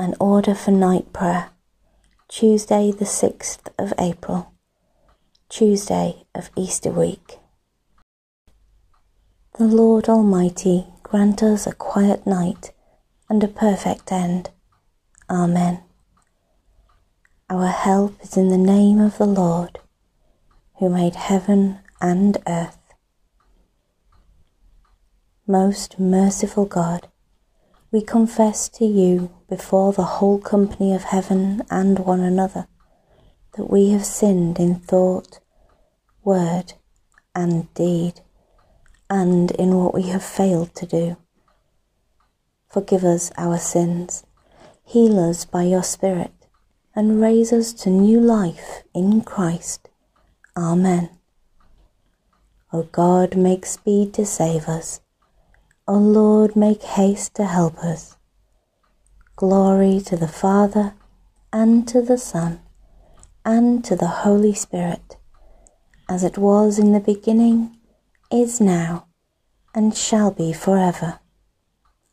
An order for night prayer. Tuesday the 6th of April. Tuesday of Easter week. The Lord Almighty grant us a quiet night and a perfect end. Amen. Our help is in the name of the Lord, who made heaven and earth. Most merciful God, we confess to you before the whole company of heaven and one another that we have sinned in thought, word, and deed, and in what we have failed to do. Forgive us our sins, heal us by your Spirit, and raise us to new life in Christ. Amen. O God, make speed to save us. O Lord, make haste to help us. Glory to the Father, and to the Son, and to the Holy Spirit, as it was in the beginning, is now, and shall be forever.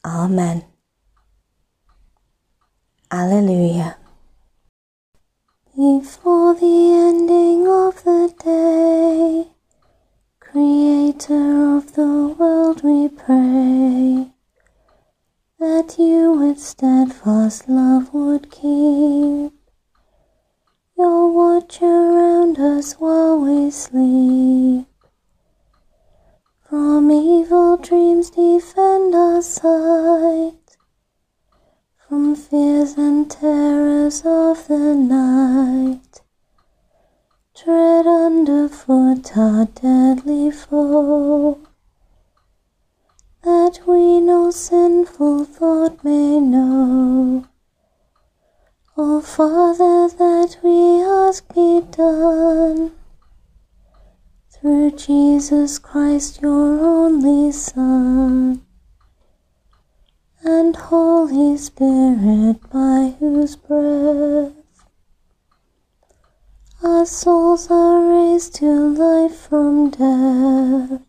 Amen. Alleluia. Before the ending of the day, Creator of the world, we pray that you with steadfast love would keep your watch around us while we sleep. From evil dreams defend our sight, from fears and terrors of the night. Tread underfoot our deadly foe, that we no sinful thought may know. O Father, that we ask be done, through Jesus Christ your only Son, and Holy Spirit, by whose breath our souls are raised to life from death.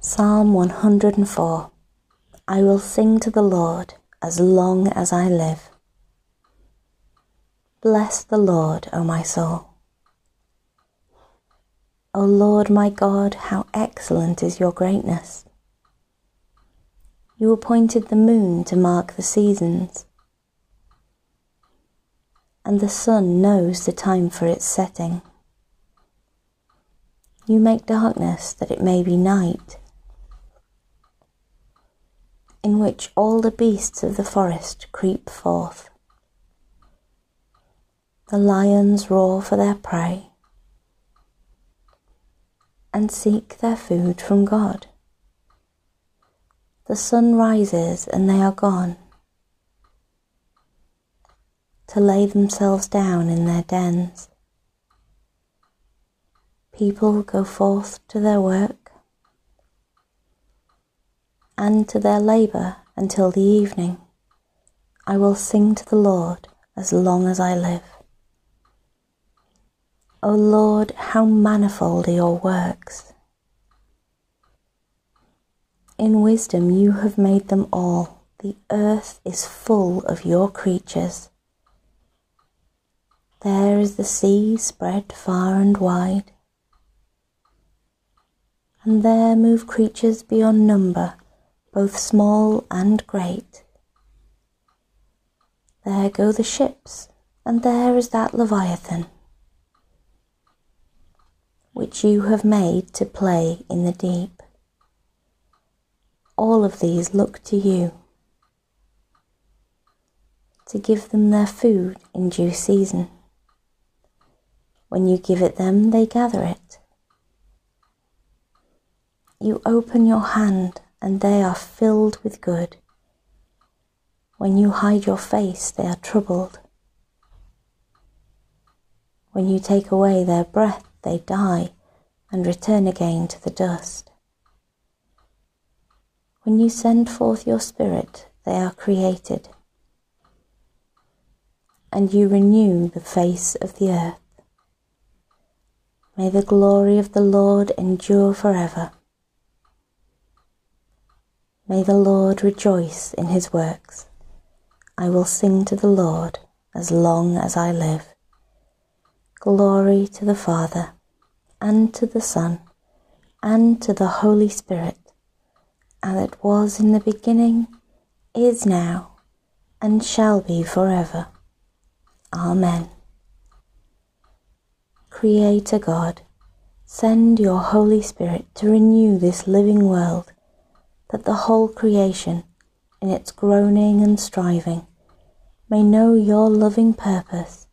Psalm 104. I will sing to the Lord as long as I live. Bless the Lord, O my soul. O Lord my God, how excellent is your greatness! You appointed the moon to mark the seasons, and the sun knows the time for its setting. You make darkness that it may be night, in which all the beasts of the forest creep forth. The lions roar for their prey, and seek their food from God. The sun rises and they are gone, to lay themselves down in their dens. People go forth to their work and to their labour until the evening. I will sing to the Lord as long as I live. O Lord, how manifold are your works! In wisdom you have made them all. The earth is full of your creatures. There is the sea spread far and wide, and there move creatures beyond number, both small and great. There go the ships, and there is that Leviathan, which you have made to play in the deep. All of these look to you, to give them their food in due season. When you give it them, they gather it. You open your hand, and they are filled with good. When you hide your face, they are troubled. When you take away their breath, they die and return again to the dust. When you send forth your Spirit, they are created, and you renew the face of the earth. May the glory of the Lord endure forever. May the Lord rejoice in his works, I will sing to the Lord as long as I live. Glory to the Father, and to the Son, and to the Holy Spirit, as it was in the beginning, is now, and shall be forever. Amen. Creator God, send your Holy Spirit to renew this living world, that the whole creation, in its groaning and striving, may know your loving purpose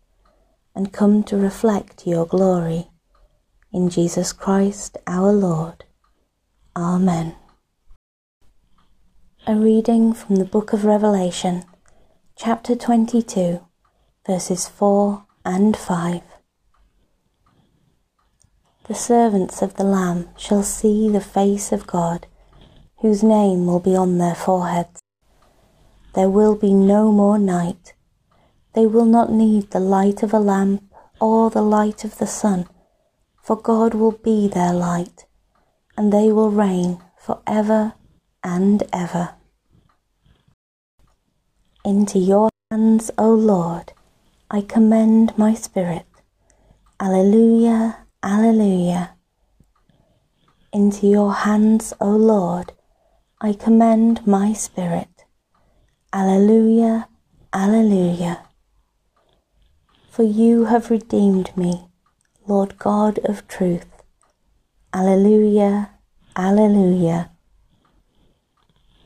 and come to reflect your glory. In Jesus Christ our Lord. Amen. A reading from the Book of Revelation, chapter 22, verses 4 and 5. The servants of the Lamb shall see the face of God, whose name will be on their foreheads. There will be no more night. They will not need the light of a lamp or the light of the sun, for God will be their light, and they will reign for ever and ever. Into your hands, O Lord, I commend my spirit. Alleluia. Alleluia. Into your hands, O Lord, I commend my spirit. Alleluia, alleluia. For you have redeemed me, Lord God of truth. Alleluia, alleluia.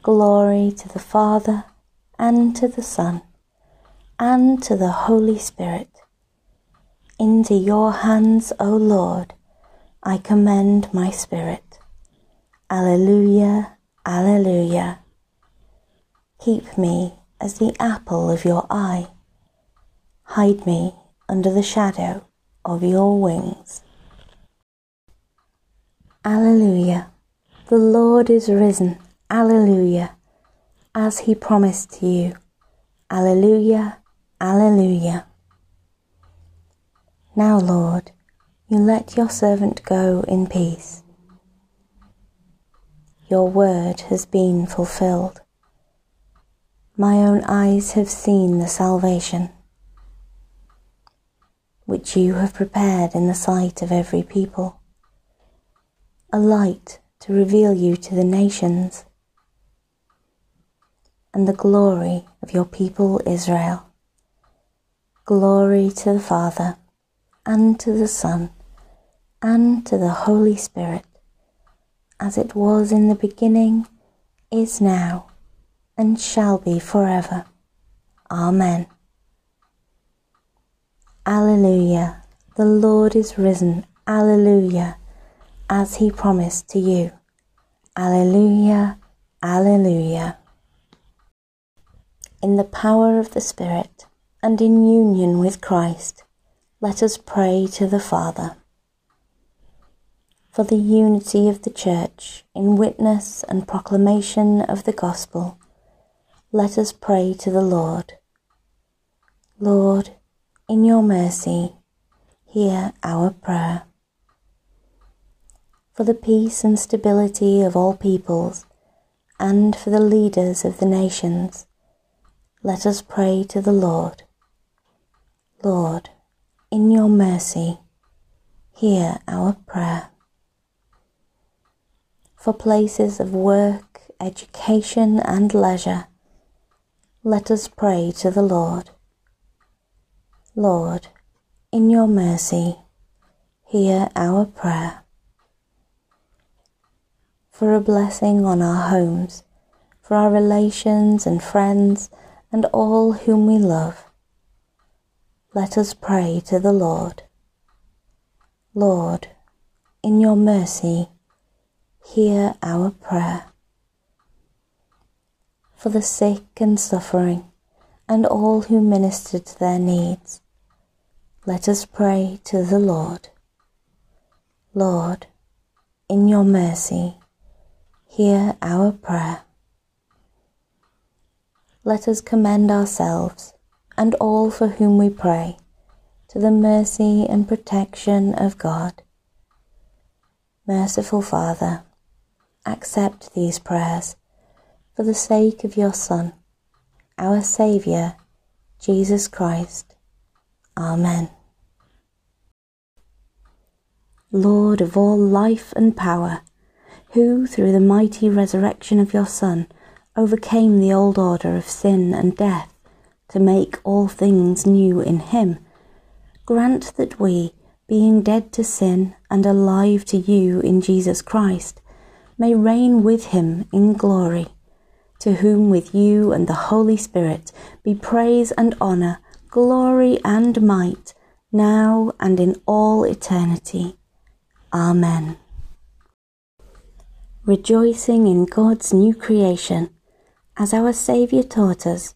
Glory to the Father, and to the Son, and to the Holy Spirit. Into your hands, O Lord, I commend my spirit. Alleluia, alleluia. Keep me as the apple of your eye. Hide me under the shadow of your wings. Alleluia. The Lord is risen. Alleluia. As he promised to you. Alleluia, alleluia. Now, Lord, you let your servant go in peace. Your word has been fulfilled. My own eyes have seen the salvation, which you have prepared in the sight of every people, a light to reveal you to the nations, and the glory of your people Israel. Glory to the Father, and to the Son, and to the Holy Spirit, as it was in the beginning, is now, and shall be forever. Amen. Alleluia, the Lord is risen. Alleluia, as he promised to you. Alleluia, alleluia. In the power of the Spirit, and in union with Christ, let us pray to the Father. For the unity of the Church in witness and proclamation of the Gospel, let us pray to the Lord. Lord, in your mercy, hear our prayer. For the peace and stability of all peoples, and for the leaders of the nations, let us pray to the Lord. Lord, in your mercy, hear our prayer. For places of work, education, and leisure, let us pray to the Lord. Lord, in your mercy, hear our prayer. For a blessing on our homes, for our relations and friends, and all whom we love, let us pray to the Lord. Lord, in your mercy, hear our prayer. For the sick and suffering, and all who minister to their needs, let us pray to the Lord. Lord, in your mercy, hear our prayer. Let us commend ourselves and all for whom we pray, to the mercy and protection of God. Merciful Father, accept these prayers for the sake of your Son, our Saviour, Jesus Christ. Amen. Lord of all life and power, who through the mighty resurrection of your Son overcame the old order of sin and death to make all things new in him, grant that we, being dead to sin and alive to you in Jesus Christ, may reign with him in glory, to whom with you and the Holy Spirit be praise and honour, glory and might, now and in all eternity. Amen. Rejoicing in God's new creation, as our Saviour taught us,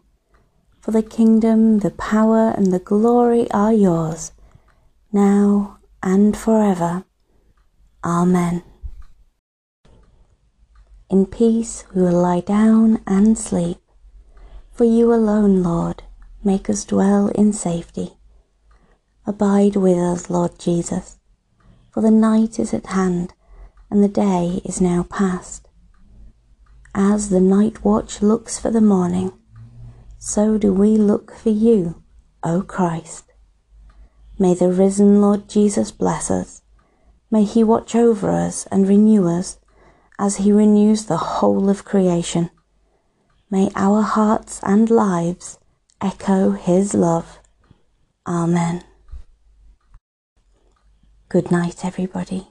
For the kingdom, the power, and the glory are yours, now and forever. Amen. In peace we will lie down and sleep, for you alone, Lord, make us dwell in safety. Abide with us, Lord Jesus, for the night is at hand, and the day is now past. As the night watch looks for the morning, so do we look for you, O Christ. May the risen Lord Jesus bless us. May he watch over us and renew us, as he renews the whole of creation. May our hearts and lives echo his love. Amen. Good night, everybody.